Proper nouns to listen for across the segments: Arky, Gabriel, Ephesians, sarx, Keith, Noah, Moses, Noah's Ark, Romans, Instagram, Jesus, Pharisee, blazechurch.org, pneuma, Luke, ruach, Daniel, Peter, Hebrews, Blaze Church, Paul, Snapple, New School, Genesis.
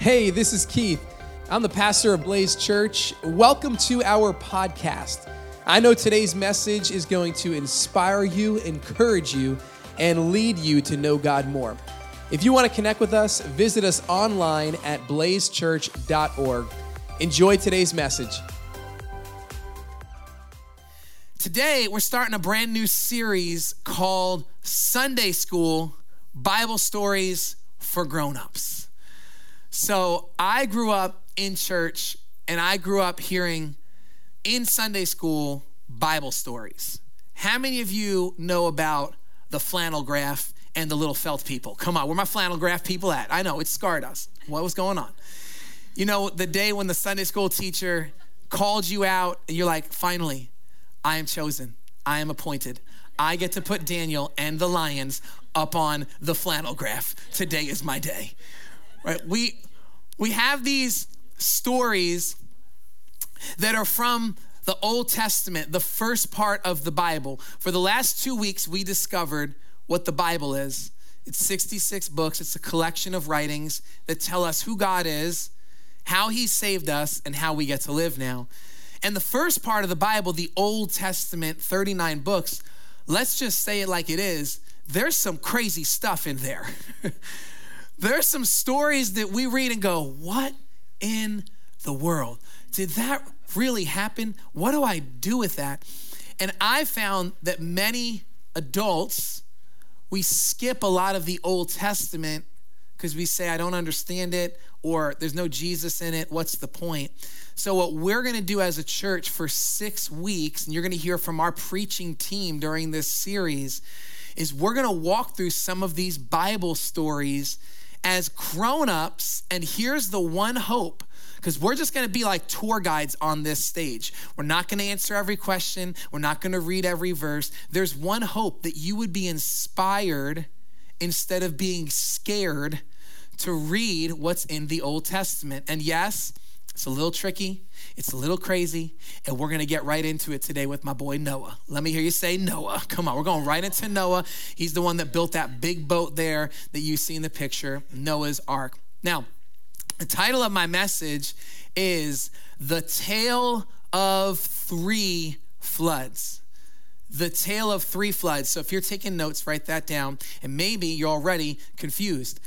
Hey, this is Keith. I'm the pastor of Blaze Church. Welcome to our podcast. I know today's message is going to inspire you, encourage you, and lead you to know God more. If you want to connect with us, visit us online at blazechurch.org. Enjoy today's message. Today, we're starting a brand new series called Sunday School Bible Stories for Grown-Ups. So I grew up in church, and I grew up hearing in Sunday school Bible stories. How many of you know about the flannel graph and the little felt people? Come on, where my flannel graph people at? I know, it scarred us. What was going on? You know, the day when the Sunday school teacher called you out, and you're like, finally, I am chosen. I am appointed. I get to put Daniel and the lions up on the flannel graph. Today is my day. Right? We have these stories that are from the Old Testament, the first part of the Bible. For the last 2 weeks, we discovered what the Bible is. It's 66 books. It's a collection of writings that tell us who God is, how he saved us, and how we get to live now. And the first part of the Bible, the Old Testament, 39 books, let's just say it like it is. There's some crazy stuff in there. There's some stories that we read and go, what in the world? Did that really happen? What do I do with that? And I found that many adults, we skip a lot of the Old Testament because we say, I don't understand it, or there's no Jesus in it. What's the point? So what we're going to do as a church for 6 weeks, and you're going to hear from our preaching team during this series, is we're going to walk through some of these Bible stories as grown-ups, and here's the one hope, because we're just going to be like tour guides on this stage. We're not going to answer every question. We're not going to read every verse. There's one hope that you would be inspired instead of being scared to read what's in the Old Testament. And yes, it's a little tricky. It's a little crazy. And we're going to get right into it today with my boy Noah. Let me hear you say Noah. Come on. We're going right into Noah. He's the one that built that big boat there that you see in the picture, Noah's Ark. Now, the title of my message is The Tale of Three Floods. The Tale of Three Floods. So if you're taking notes, write that down. And maybe you're already confused.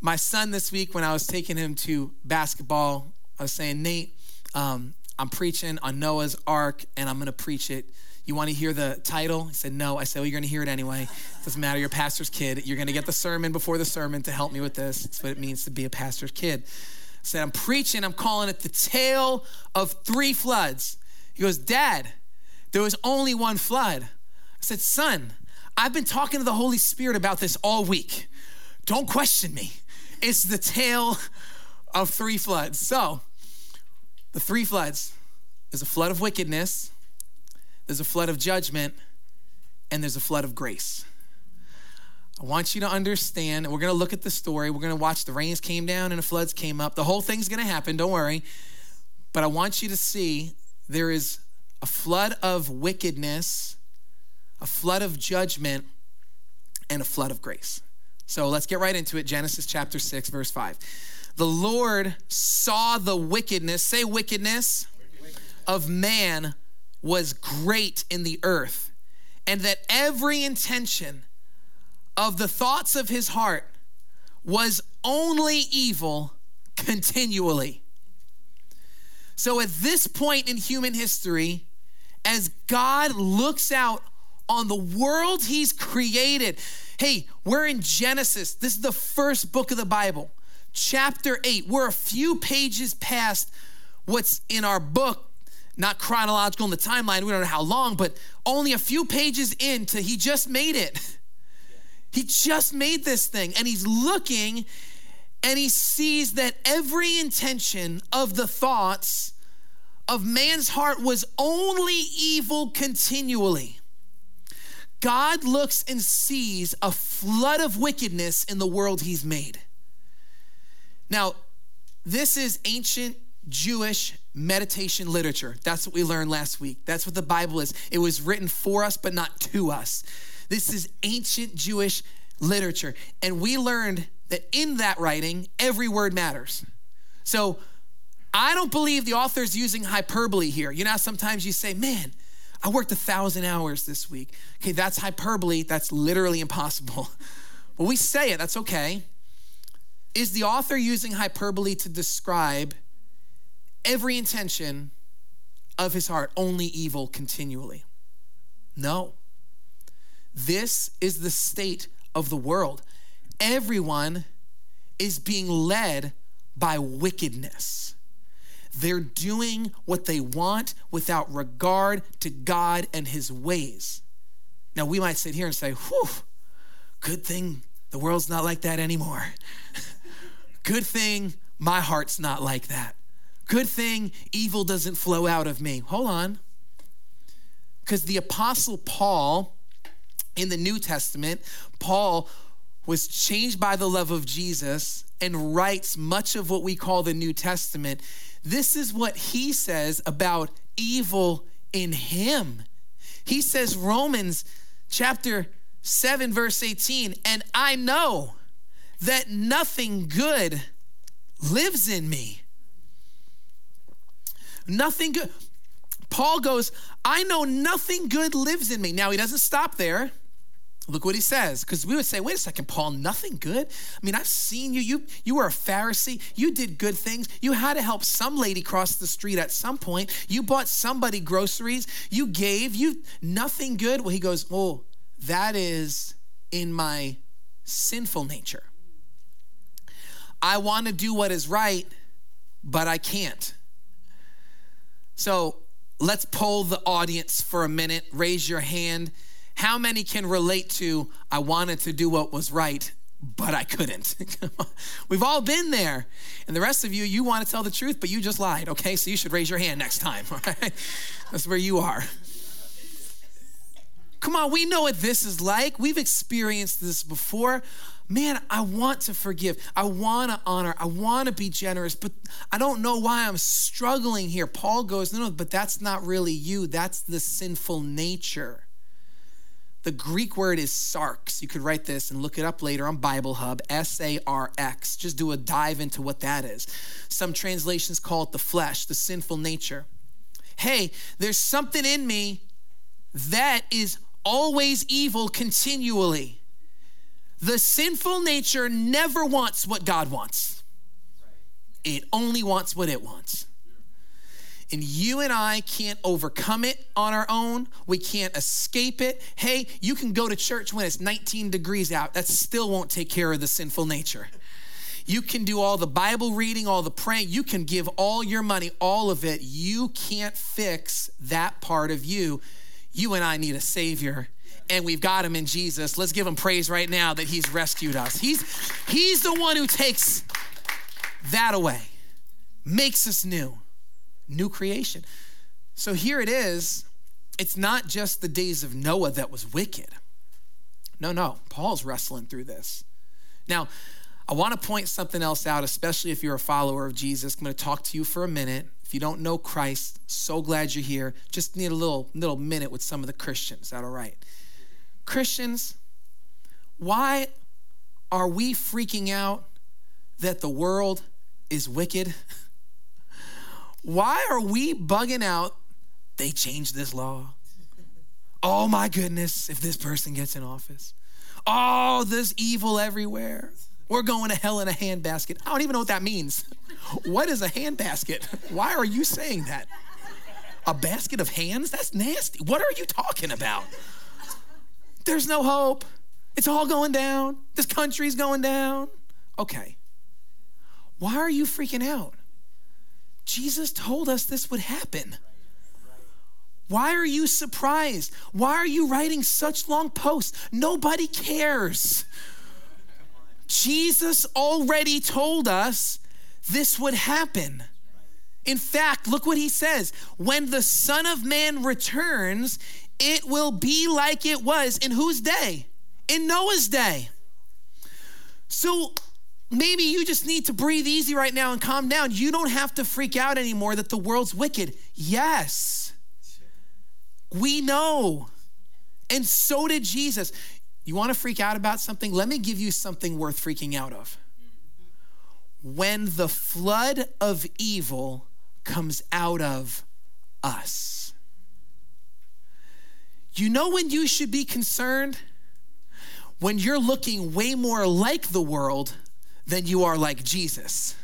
My son this week, when I was taking him to basketball, I was saying, Nate, I'm preaching on Noah's Ark, and I'm going to preach it. You want to hear the title? He said, no. I said, well, you're going to hear it anyway. It doesn't matter. You're a pastor's kid. You're going to get the sermon before the sermon to help me with this. That's what it means to be a pastor's kid. I said, I'm preaching. I'm calling it The Tale of Three Floods. He goes, Dad, there was only one flood. I said, son, I've been talking to the Holy Spirit about this all week. Don't question me. It's the tale of three floods. So, the three floods. There's a flood of wickedness, there's a flood of judgment, and there's a flood of grace. I want you to understand, and we're going to look at the story. We're going to watch the rains came down and the floods came up. The whole thing's going to happen, don't worry. But I want you to see there is a flood of wickedness, a flood of judgment, and a flood of grace. So let's get right into it. Genesis chapter 6, verse 5. The Lord saw the wickedness, say wickedness, of man was great in the earth, and that every intention of the thoughts of his heart was only evil continually. So at this point in human history, as God looks out on the world he's created, hey, we're in Genesis. This is the first book of the Bible. Chapter 8, we're a few pages past what's in our book, not chronological in the timeline, we don't know how long, but only a few pages into he just made it. He just made this thing, and he's looking, and he sees that every intention of the thoughts of man's heart was only evil continually. God looks and sees a flood of wickedness in the world he's made. Now, this is ancient Jewish meditation literature. That's what we learned last week. That's what the Bible is. It was written for us, but not to us. This is ancient Jewish literature. And we learned that in that writing, every word matters. So I don't believe the author's using hyperbole here. You know, sometimes you say, man, I worked 1,000 hours this week. Okay, that's hyperbole. That's literally impossible. But we say it, that's okay. Is the author using hyperbole to describe every intention of his heart, only evil continually? No. This is the state of the world. Everyone is being led by wickedness. They're doing what they want without regard to God and his ways. Now, we might sit here and say, whew, good thing the world's not like that anymore. Good thing my heart's not like that. Good thing evil doesn't flow out of me. Hold on. Because the Apostle Paul in the New Testament, Paul was changed by the love of Jesus and writes much of what we call the New Testament. This is what he says about evil in him. He says, Romans chapter 7, verse 18, and I know that nothing good lives in me. Nothing good. Paul goes, I know nothing good lives in me. Now, he doesn't stop there. Look what he says, because we would say, wait a second, Paul, nothing good? I mean, I've seen you. You were a Pharisee. You did good things. You had to help some lady cross the street at some point. You bought somebody groceries. You gave. You nothing good. Well, he goes, oh, that is in my sinful nature. I want to do what is right, but I can't. So let's poll the audience for a minute. Raise your hand. How many can relate to, I wanted to do what was right, but I couldn't? We've all been there. And the rest of you, you want to tell the truth, but you just lied, okay? So you should raise your hand next time, all right? That's where you are. Come on, we know what this is like. We've experienced this before. Man, I want to forgive. I want to honor. I want to be generous, but I don't know why I'm struggling here. Paul goes, no, but that's not really you. That's the sinful nature. The Greek word is sarx. You could write this and look it up later on Bible Hub, S-A-R-X. Just do a dive into what that is. Some translations call it the flesh, the sinful nature. Hey, there's something in me that is always evil continually. The sinful nature never wants what God wants. It only wants what it wants. And you and I can't overcome it on our own. We can't escape it. Hey, you can go to church when it's 19 degrees out. That still won't take care of the sinful nature. You can do all the Bible reading, all the praying. You can give all your money, all of it. You can't fix that part of you. You and I need a Savior, and we've got him in Jesus. Let's give him praise right now that he's rescued us. He's the one who takes that away, makes us new. New creation. So here it is. It's not just the days of Noah that was wicked. No. Paul's wrestling through this. Now, I want to point something else out, especially if you're a follower of Jesus. I'm going to talk to you for a minute. If you don't know Christ, so glad you're here. Just need a little minute with some of the Christians. Is that all right? Christians, why are we freaking out that the world is wicked? Why are we bugging out? They changed this law. Oh my goodness, if this person gets in office. Oh, there's evil everywhere. We're going to hell in a handbasket. I don't even know what that means. What is a handbasket? Why are you saying that? A basket of hands? That's nasty. What are you talking about? There's no hope. It's all going down. This country's going down. Okay. Why are you freaking out? Jesus told us this would happen. Why are you surprised? Why are you writing such long posts? Nobody cares. Jesus already told us this would happen. In fact, look what he says. When the Son of Man returns, it will be like it was in whose day? In Noah's day. So maybe you just need to breathe easy right now and calm down. You don't have to freak out anymore that the world's wicked. Yes, we know. And so did Jesus. You want to freak out about something? Let me give you something worth freaking out of. When the flood of evil comes out of us. You know when you should be concerned? When you're looking way more like the world than you are like Jesus.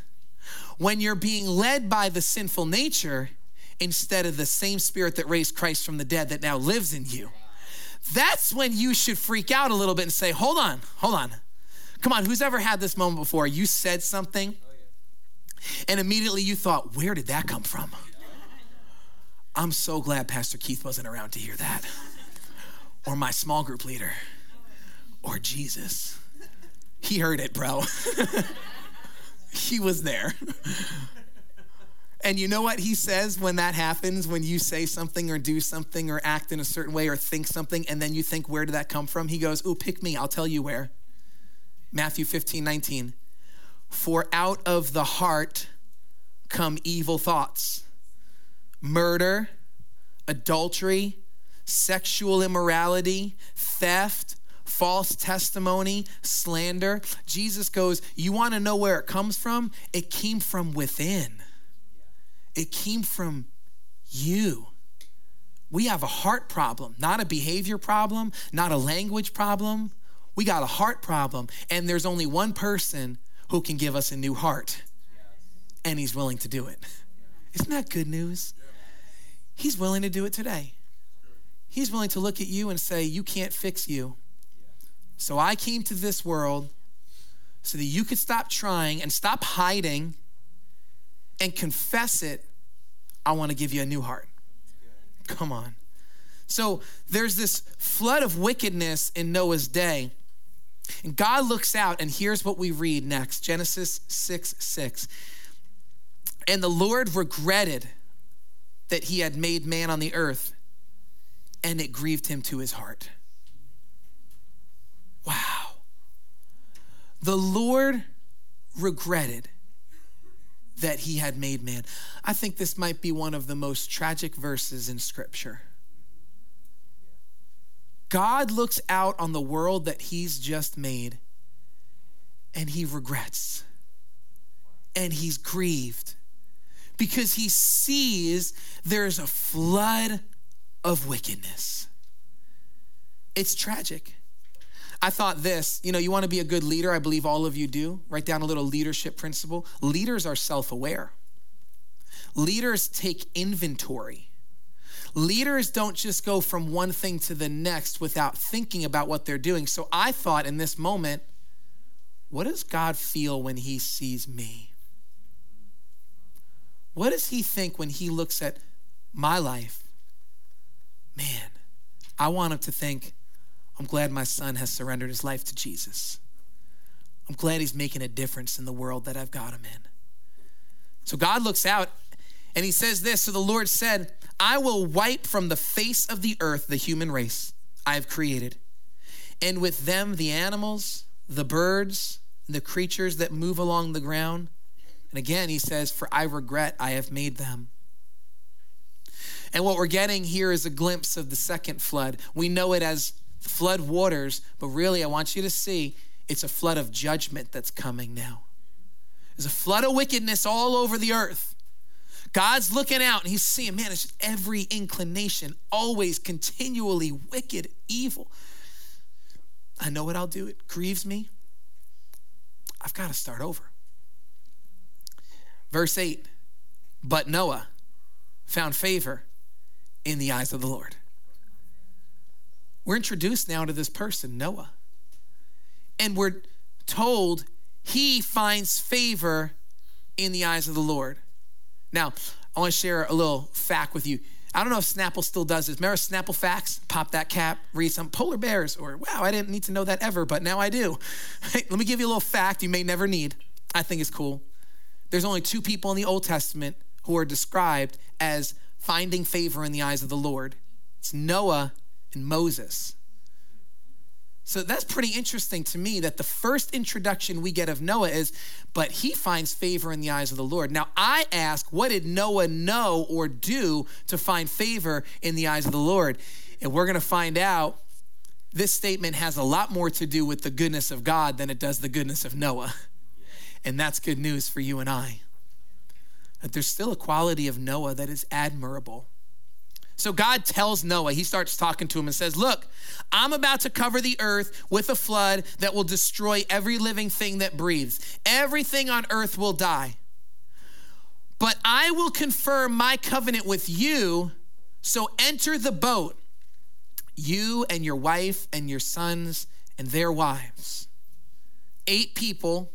When you're being led by the sinful nature instead of the same spirit that raised Christ from the dead that now lives in you. That's when you should freak out a little bit and say, hold on. Come on, who's ever had this moment before? You said something and immediately you thought, where did that come from? I'm so glad Pastor Keith wasn't around to hear that, or my small group leader, or Jesus. He heard it, bro. He was there. And you know what he says when that happens, when you say something or do something or act in a certain way or think something, and then you think, where did that come from? He goes, oh, pick me, I'll tell you where. Matthew 15:19. For out of the heart come evil thoughts, murder, adultery, sexual immorality, theft, false testimony, slander. Jesus goes, you want to know where it comes from? It came from within. It came from you. We have a heart problem, not a behavior problem, not a language problem. We got a heart problem, and there's only one person who can give us a new heart, and he's willing to do it. Isn't that good news? He's willing to do it today. He's willing to look at you and say, you can't fix you. So I came to this world so that you could stop trying and stop hiding and confess it. I want to give you a new heart. Come on. So there's this flood of wickedness in Noah's day. And God looks out, and here's what we read next. Genesis 6:6. And the Lord regretted that he had made man on the earth, and it grieved him to his heart. Wow. The Lord regretted that he had made man. I think this might be one of the most tragic verses in Scripture. God looks out on the world that he's just made, and he regrets, and he's grieved, because he sees there's a flood of wickedness. It's tragic. I thought this, you want to be a good leader. I believe all of you do. Write down a little leadership principle. Leaders are self-aware. Leaders take inventory. Leaders don't just go from one thing to the next without thinking about what they're doing. So I thought in this moment, what does God feel when he sees me? What does he think when he looks at my life? Man, I want him to think, I'm glad my son has surrendered his life to Jesus. I'm glad he's making a difference in the world that I've got him in. So God looks out and he says this. So the Lord said, I will wipe from the face of the earth the human race I have created, and with them the animals, the birds, the creatures that move along the ground. And again, he says, for I regret I have made them. And what we're getting here is a glimpse of the second flood. We know it as flood waters, but really I want you to see it's a flood of judgment that's coming now. There's a flood of wickedness all over the earth. God's looking out and he's seeing, man, it's just every inclination, always continually wicked, evil. I know what I'll do. It grieves me. I've got to start over. Verse 8, but Noah found favor in the eyes of the Lord. We're introduced now to this person, Noah. And we're told he finds favor in the eyes of the Lord. Now, I want to share a little fact with you. I don't know if Snapple still does this. Remember Snapple facts? Pop that cap, read some polar bears, or wow, I didn't need to know that ever, but now I do. Hey, let me give you a little fact you may never need. I think it's cool. There's only two people in the Old Testament who are described as finding favor in the eyes of the Lord. It's Noah and Moses. So that's pretty interesting to me that the first introduction we get of Noah is, but he finds favor in the eyes of the Lord. Now I ask, what did Noah know or do to find favor in the eyes of the Lord? And we're going to find out this statement has a lot more to do with the goodness of God than it does the goodness of Noah. And that's good news for you and I. That there's still a quality of Noah that is admirable. So God tells Noah, he starts talking to him and says, look, I'm about to cover the earth with a flood that will destroy every living thing that breathes. Everything on earth will die. But I will confirm my covenant with you, so enter the boat, you and your wife and your sons and their wives. 8 people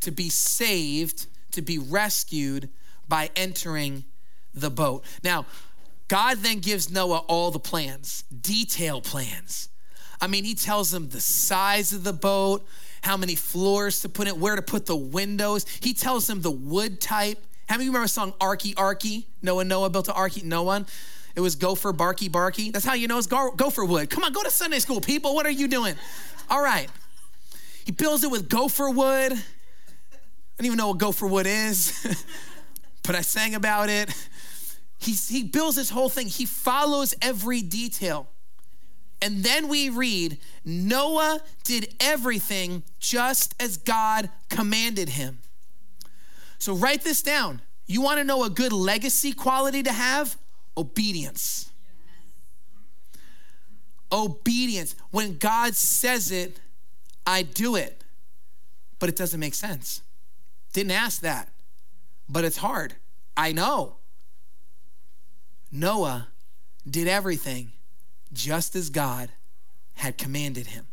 to be saved, to be rescued by entering the boat. Now, God then gives Noah all the plans, detailed plans. I mean, he tells him the size of the boat, how many floors to put in, where to put the windows. He tells him the wood type. How many of you remember the song Arky, Arky? Noah, Noah built an Arky. No one. It was gopher, barky, barky. That's how you know it's gopher wood. Come on, go to Sunday school, people. What are you doing? All right. He builds it with gopher wood. I don't even know what gopher wood is, but I sang about it. He builds this whole thing. He follows every detail. And then we read, Noah did everything just as God commanded him. So write this down. You want to know a good legacy quality to have? Obedience. Yes. Obedience. When God says it, I do it. But it doesn't make sense. Didn't ask that. But it's hard. I know. Noah did everything just as God had commanded him.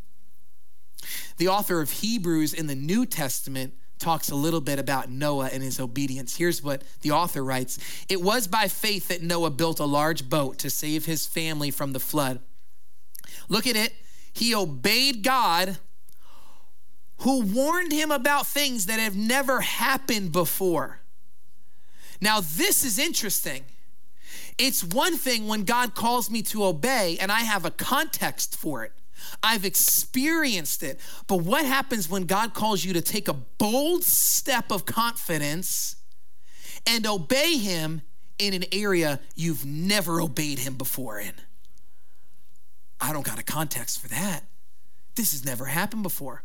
The author of Hebrews in the New Testament talks a little bit about Noah and his obedience. Here's what the author writes. It was by faith that Noah built a large boat to save his family from the flood. Look at it. He obeyed God, who warned him about things that have never happened before. Now, this is interesting. It's one thing when God calls me to obey and I have a context for it. I've experienced it. But what happens when God calls you to take a bold step of confidence and obey him in an area you've never obeyed him before in? I don't got a context for that. This has never happened before.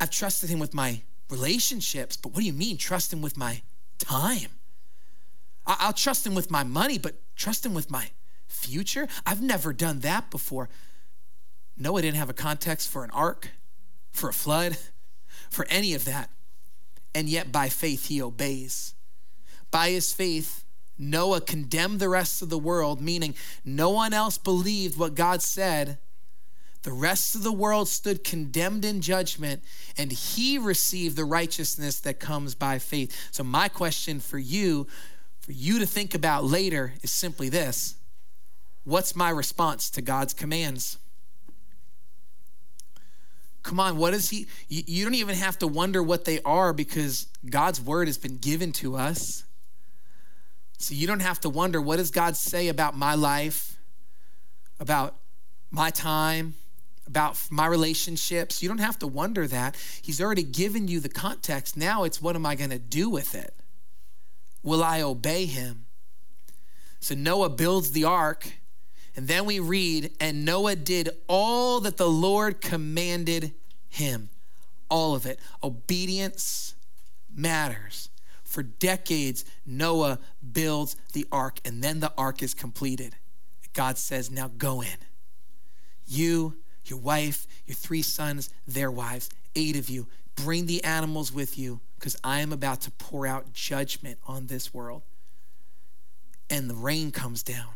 I've trusted him with my relationships, but what do you mean trust him with my time? I'll trust him with my money, but trust him with my future? I've never done that before. Noah didn't have a context for an ark, for a flood, for any of that. And yet by faith, he obeys. By his faith, Noah condemned the rest of the world, meaning no one else believed what God said. The rest of the world stood condemned in judgment, and he received the righteousness that comes by faith. So my question for you to think about later is simply this. What's my response to God's commands? Come on, what is he? You don't even have to wonder what they are because God's word has been given to us. So you don't have to wonder, what does God say about my life, about my time, about my relationships? You don't have to wonder that. He's already given you the context. Now it's, what am I going to do with it? Will I obey him? So Noah builds the ark. And then we read, and Noah did all that the Lord commanded him. All of it. Obedience matters. For decades, Noah builds the ark, and then the ark is completed. God says, now go in. You, your wife, your 3 sons, their wives, 8 of you. Bring the animals with you, because I am about to pour out judgment on this world. And the rain comes down.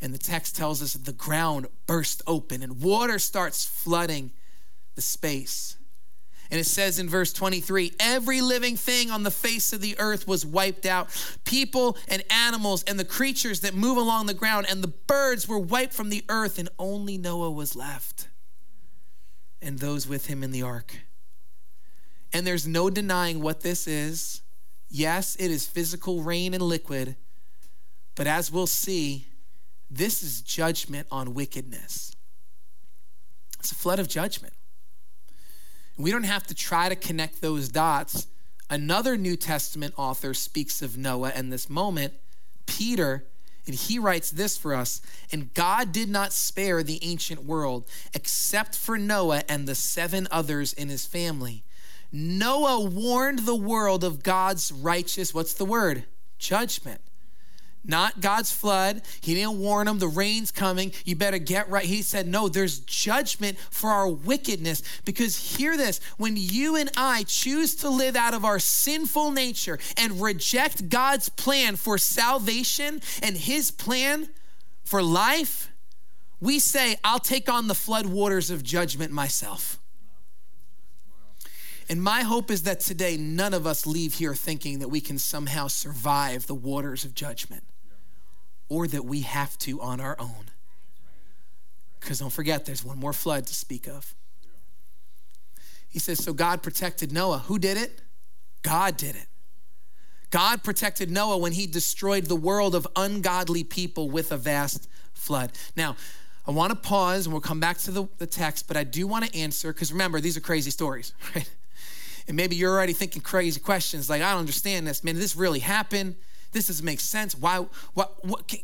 And the text tells us that the ground burst open and water starts flooding the space. And it says in verse 23, every living thing on the face of the earth was wiped out. People and animals and the creatures that move along the ground and the birds were wiped from the earth, and only Noah was left and those with him in the ark. And there's no denying what this is. Yes, it is physical rain and liquid, but as we'll see, this is judgment on wickedness. It's a flood of judgment. We don't have to try to connect those dots. Another New Testament author speaks of Noah in this moment, Peter, And he writes this for us: and God did not spare the ancient world, except for Noah and the 7 others in his family. Noah warned the world of God's righteous, what's the word? Judgment. Not God's flood. He didn't warn them, the rain's coming, you better get right. He said, no, there's judgment for our wickedness. Because hear this, when you and I choose to live out of our sinful nature and reject God's plan for salvation and his plan for life, we say, I'll take on the flood waters of judgment myself. And my hope is that today, none of us leave here thinking that we can somehow survive the waters of judgment, or that we have to on our own. Because don't forget, there's one more flood to speak of. He says, so God protected Noah. Who did it? God did it. God protected Noah when he destroyed the world of ungodly people with a vast flood. Now, I want to pause and we'll come back to the text, but I do want to answer, because remember, these are crazy stories, right? And maybe you're already thinking crazy questions like, I don't understand this, man, did this really happen? This doesn't make sense. Why,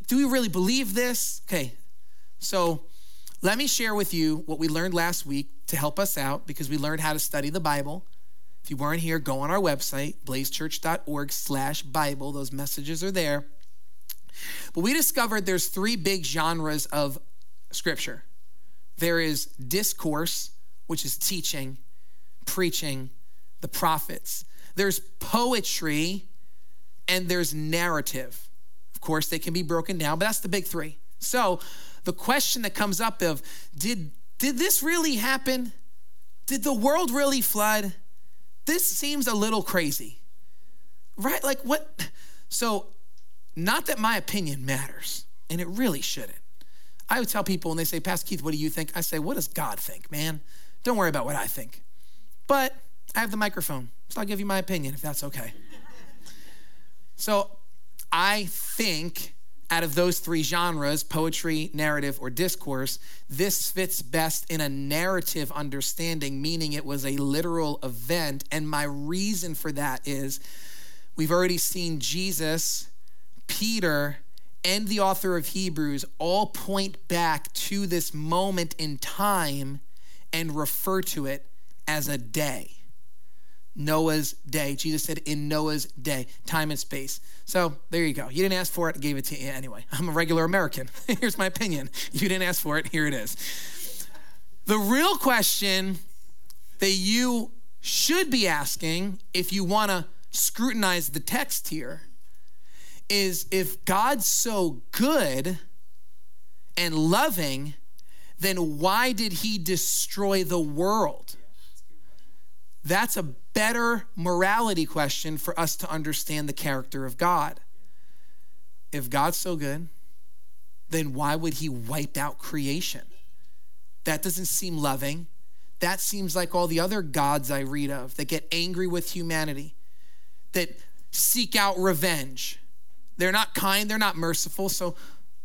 do we really believe this? Okay, so let me share with you what we learned last week to help us out, because we learned how to study the Bible. If you weren't here, go on our website, blazechurch.org/Bible. Those messages are there. But we discovered there's 3 big genres of Scripture. There is discourse, which is teaching, preaching, the prophets. There's poetry, and there's narrative. Of course, they can be broken down, but that's the big 3. So the question that comes up of, did this really happen? Did the world really flood? This seems a little crazy, right? Like what? So not that my opinion matters, and it really shouldn't. I would tell people when they say, Pastor Keith, what do you think? I say, what does God think, man? Don't worry about what I think. But I have the microphone, so I'll give you my opinion if that's okay. So I think out of those 3 genres, poetry, narrative, or discourse, this fits best in a narrative understanding, meaning it was a literal event. And my reason for that is we've already seen Jesus, Peter, and the author of Hebrews all point back to this moment in time and refer to it as a day. Noah's day. Jesus said, in Noah's day, time and space. So there you go. You didn't ask for it, I gave it to you anyway. I'm a regular American. Here's my opinion. You didn't ask for it, here it is. The real question that you should be asking if you want to scrutinize the text here is, if God's so good and loving, then why did he destroy the world? That's a better morality question for us to understand the character of God. If God's so good, then why would he wipe out creation? That doesn't seem loving. That seems like all the other gods I read of that get angry with humanity, that seek out revenge. They're not kind, they're not merciful. So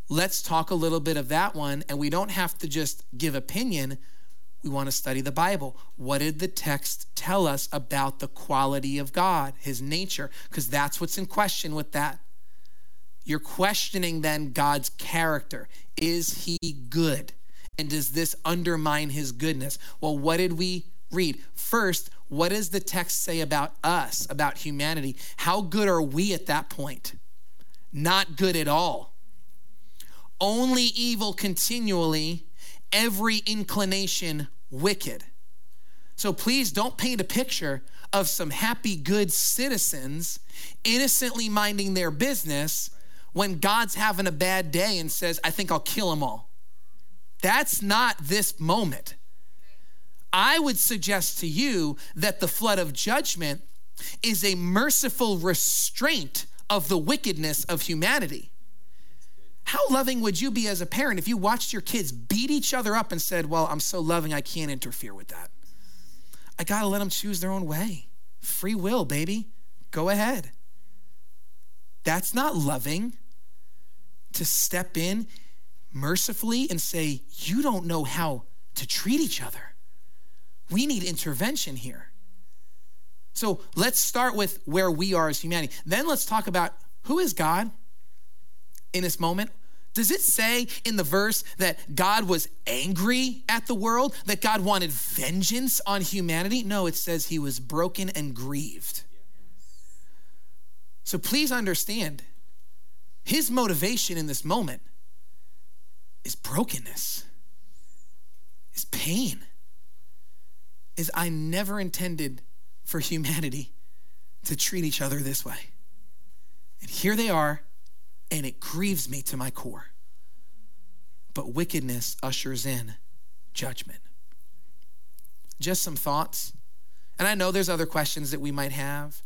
let's talk a little bit of that one. And we don't have to just give opinion. We want to study the Bible. What did the text tell us about the quality of God, his nature? Because that's what's in question with that. You're questioning then God's character. Is he good? And does this undermine his goodness? Well, what did we read? First, what does the text say about us, about humanity? How good are we at that point? Not good at all. Only evil continually, every inclination wicked. So please don't paint a picture of some happy good citizens innocently minding their business when God's having a bad day and says, I think I'll kill them all. That's not this moment. I would suggest to you that the flood of judgment is a merciful restraint of the wickedness of humanity. How loving would you be as a parent if you watched your kids beat each other up and said, well, I'm so loving, I can't interfere with that. I gotta let them choose their own way. Free will, baby, go ahead. That's not loving, to step in mercifully and say, you don't know how to treat each other. We need intervention here. So let's start with where we are as humanity. Then let's talk about, who is God? in this moment? Does it say in the verse that God was angry at the world, that God wanted vengeance on humanity? No, it says he was broken and grieved. So please understand, his motivation in this moment is brokenness, is pain, is I never intended for humanity to treat each other this way. And here they are, and it grieves me to my core. But wickedness ushers in judgment. Just some thoughts. And I know there's other questions that we might have.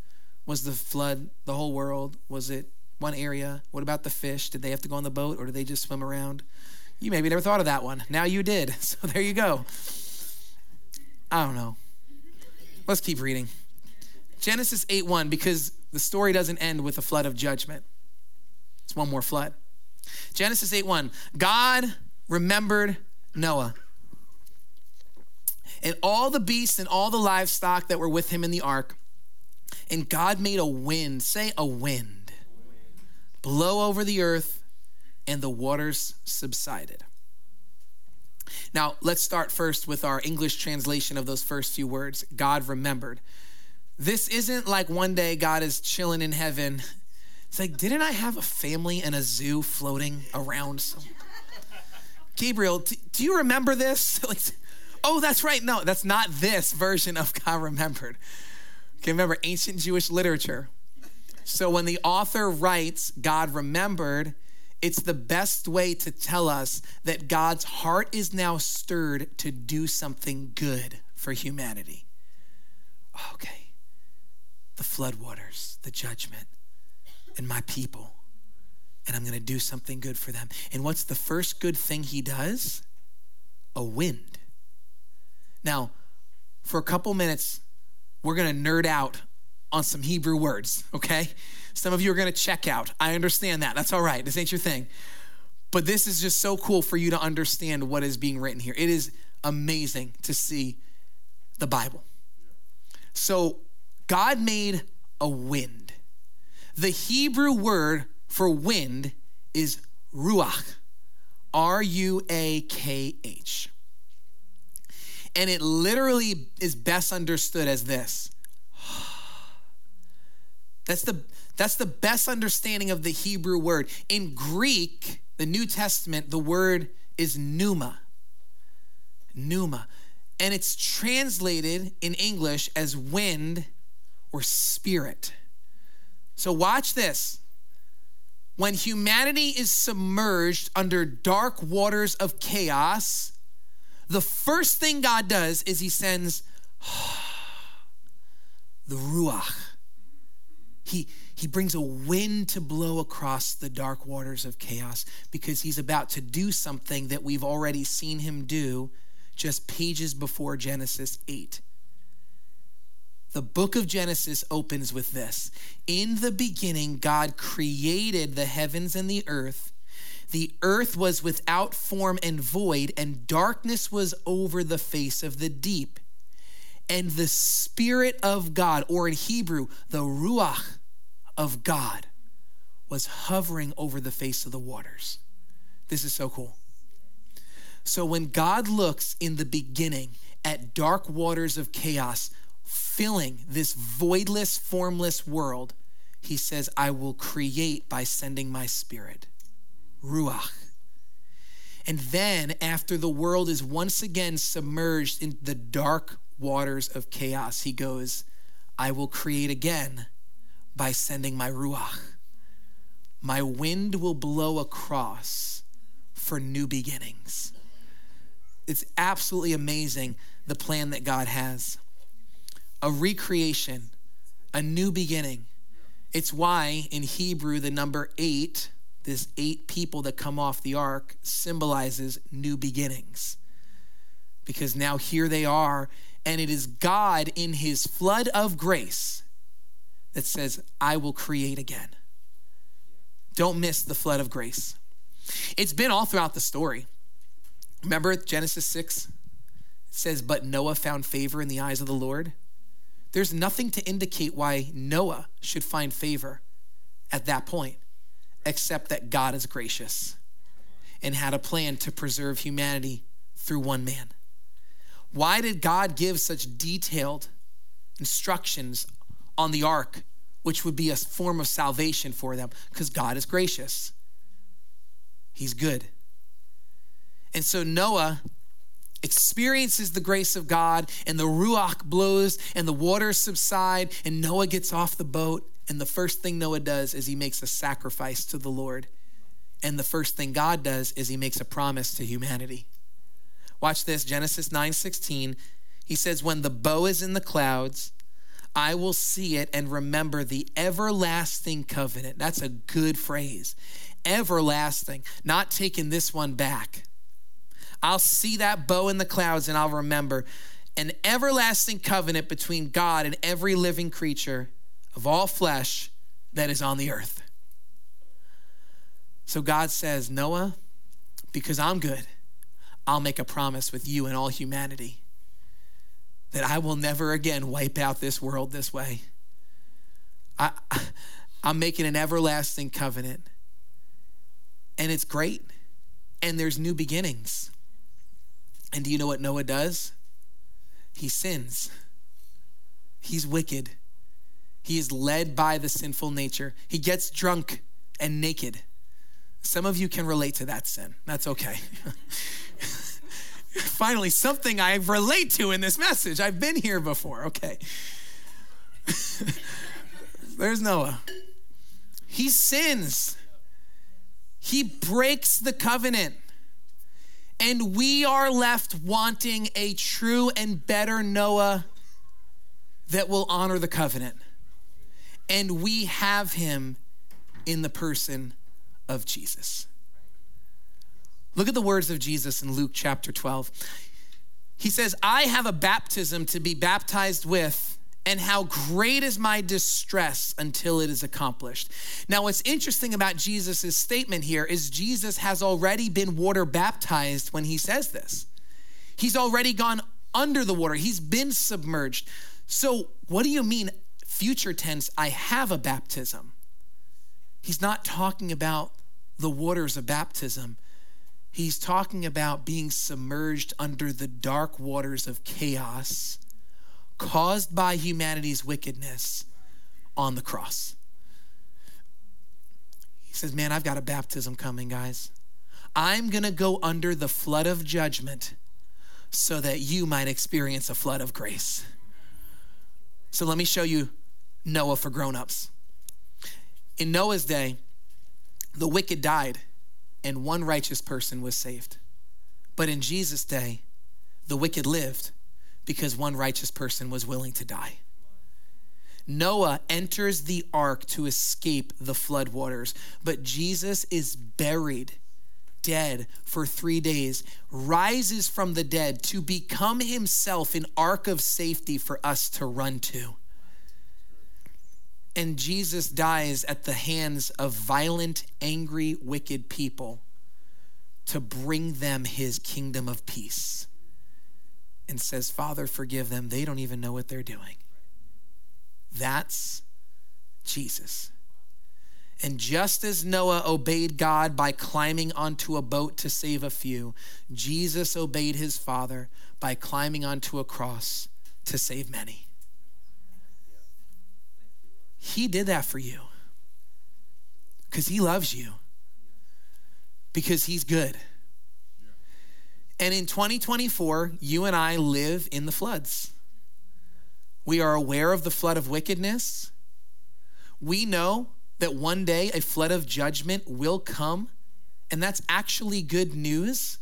Was the flood the whole world? Was it one area? What about the fish? Did they have to go on the boat, or did they just swim around? You maybe never thought of that one. Now you did. So there you go. I don't know. Let's keep reading. Genesis 8:1, because the story doesn't end with a flood of judgment. It's one more flood. Genesis 8:1, God remembered Noah and all the beasts and all the livestock that were with him in the ark. And God made a wind, say a wind, blow over the earth, and the waters subsided. Now, let's start first with our English translation of those first few words. God remembered. This isn't like one day God is chilling in heaven. It's like, didn't I have a family and a zoo floating around somewhere? Gabriel, do you remember this? Like, oh, that's right. No, that's not this version of God remembered. Okay, remember, ancient Jewish literature. So when the author writes, God remembered, it's the best way to tell us that God's heart is now stirred to do something good for humanity. Okay, the floodwaters, the judgment, and my people, and I'm gonna do something good for them. And what's the first good thing he does? A wind. Now, for a couple minutes, we're gonna nerd out on some Hebrew words, okay? Some of you are gonna check out. I understand that, that's all right, this ain't your thing. But this is just so cool for you to understand what is being written here. It is amazing to see the Bible. So God made a wind. The Hebrew word for wind is ruach, R-U-A-K-H. And it literally is best understood as this. That's the best understanding of the Hebrew word. In Greek, the New Testament, the word is pneuma. Pneuma. And it's translated in English as wind or spirit. So watch this. When humanity is submerged under dark waters of chaos, the first thing God does is he sends the ruach. He brings a wind to blow across the dark waters of chaos because he's about to do something that we've already seen him do just pages before Genesis 8. The book of Genesis opens with this. In the beginning, God created the heavens and the earth. The earth was without form and void, and darkness was over the face of the deep. And the Spirit of God, or in Hebrew, the Ruach of God, was hovering over the face of the waters. This is so cool. So when God looks in the beginning at dark waters of chaos, filling this voidless, formless world, he says, I will create by sending my Spirit. Ruach. And then after the world is once again submerged in the dark waters of chaos, he goes, I will create again by sending my ruach. My wind will blow across for new beginnings. It's absolutely amazing, the plan that God has. A recreation, a new beginning. It's why in Hebrew, the number 8, this 8 people that come off the ark, symbolizes new beginnings. Because now here they are, and it is God in his flood of grace that says, I will create again. Don't miss the flood of grace. It's been all throughout the story. Remember Genesis 6? It says, but Noah found favor in the eyes of the Lord. There's nothing to indicate why Noah should find favor at that point. except that God is gracious and had a plan to preserve humanity through one man. Why did God give such detailed instructions on the ark, which would be a form of salvation for them? Because God is gracious. He's good. And so Noah experiences the grace of God, and the ruach blows and the waters subside, and Noah gets off the boat, and the first thing Noah does is he makes a sacrifice to the Lord. And the first thing God does is he makes a promise to humanity. Watch this, Genesis 9:16. He says, when the bow is in the clouds, I will see it and remember the everlasting covenant. That's a good phrase. Everlasting, not taking this one back. I'll see that bow in the clouds and I'll remember an everlasting covenant between God and every living creature of all flesh that is on the earth. So God says, Noah, because I'm good, I'll make a promise with you and all humanity that I will never again wipe out this world this way. I'm making an everlasting covenant. And it's great. And there's new beginnings. And do you know what Noah does? He sins. He's wicked. He is led by the sinful nature. He gets drunk and naked. Some of you can relate to that sin. That's okay. Finally, something I relate to in this message. I've been here before. Okay. There's Noah. He sins. He breaks the covenant. And we are left wanting a true and better Noah that will honor the covenant. And we have him in the person of Jesus. Look at the words of Jesus in Luke chapter 12. He says, I have a baptism to be baptized with, and how great is my distress until it is accomplished. Now, what's interesting about Jesus' statement here is Jesus has already been water baptized when he says this. He's already gone under the water. He's been submerged. So what do you mean, future tense, I have a baptism? He's not talking about the waters of baptism. He's talking about being submerged under the dark waters of chaos caused by humanity's wickedness on the cross. He says, man, I've got a baptism coming, guys. I'm going to go under the flood of judgment so that you might experience a flood of grace. So let me show you Noah for grown-ups. In Noah's day, the wicked died and one righteous person was saved. But in Jesus' day, the wicked lived because one righteous person was willing to die. Noah enters the ark to escape the flood waters, but Jesus is buried, dead for 3 days, rises from the dead to become himself an ark of safety for us to run to. And Jesus dies at the hands of violent, angry, wicked people to bring them his kingdom of peace, and says, Father, forgive them. They don't even know what they're doing. That's Jesus. And just as Noah obeyed God by climbing onto a boat to save a few, Jesus obeyed his Father by climbing onto a cross to save many. He did that for you because he loves you, because he's good. And in 2024, you and I live in the floods. We are aware of the flood of wickedness. We know that one day a flood of judgment will come, and that's actually good news,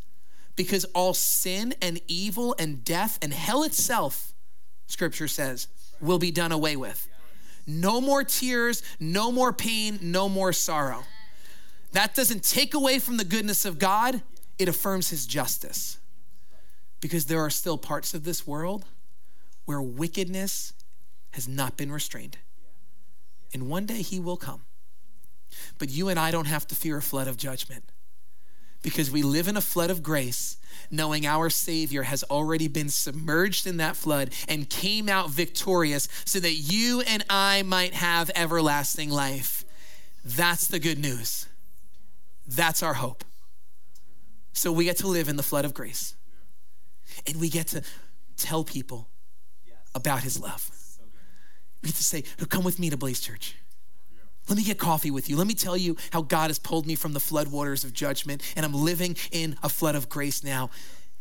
because all sin and evil and death and hell itself, Scripture says, will be done away with. No more tears, no more pain, no more sorrow. That doesn't take away from the goodness of God. It affirms his justice, because there are still parts of this world where wickedness has not been restrained. And one day he will come. But you and I don't have to fear a flood of judgment, because we live in a flood of grace, knowing our Savior has already been submerged in that flood and came out victorious so that you and I might have everlasting life. That's the good news. That's our hope. So we get to live in the flood of grace. And we get to tell people about his love. We get to say, come with me to Blaze Church. Let me get coffee with you. Let me tell you how God has pulled me from the flood waters of judgment, and I'm living in a flood of grace now.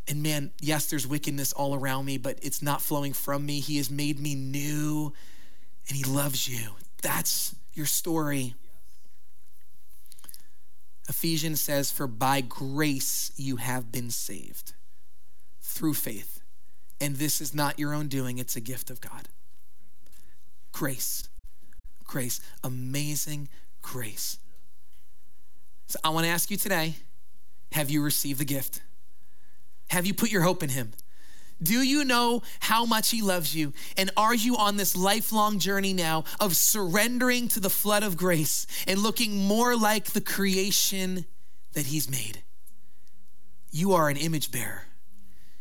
And man, yes, there's wickedness all around me, but it's not flowing from me. He has made me new, and he loves you. That's your story. Yes. Ephesians says, for by grace you have been saved through faith. And this is not your own doing. It's a gift of God. Grace. Grace. Amazing grace. So I want to ask you today, have you received the gift? Have you put your hope in him? Do you know how much he loves you? And are you on this lifelong journey now of surrendering to the flood of grace and looking more like the creation that he's made? You are an image bearer.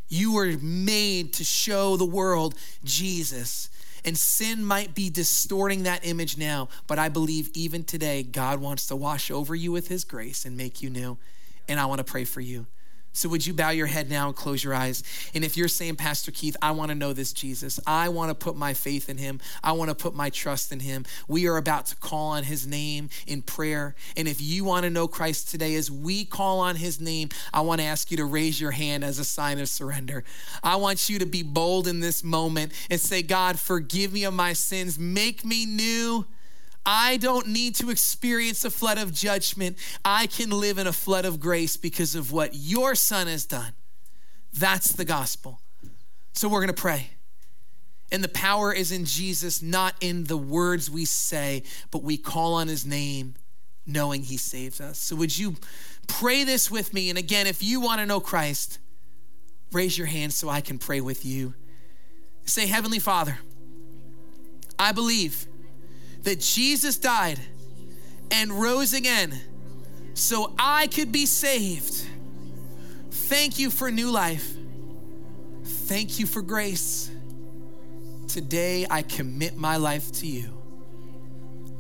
You were made to show the world Jesus. And sin might be distorting that image now, but I believe even today, God wants to wash over you with his grace and make you new. And I want to pray for you. So would you bow your head now and close your eyes? And if you're saying, Pastor Keith, I want to know this Jesus. I want to put my faith in him. I want to put my trust in him. We are about to call on his name in prayer. And if you want to know Christ today, as we call on his name, I want to ask you to raise your hand as a sign of surrender. I want you to be bold in this moment and say, God, forgive me of my sins. Make me new. I don't need to experience a flood of judgment. I can live in a flood of grace because of what your son has done. That's the gospel. So we're going to pray. And the power is in Jesus, not in the words we say, but we call on his name knowing he saves us. So would you pray this with me? And again, if you want to know Christ, raise your hand so I can pray with you. Say, Heavenly Father, I believe that Jesus died and rose again so I could be saved. Thank you for new life. Thank you for grace. Today I commit my life to you.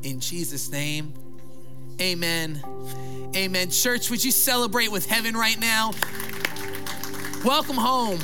In Jesus' name, amen. Amen. Church, would you celebrate with heaven right now? Welcome home.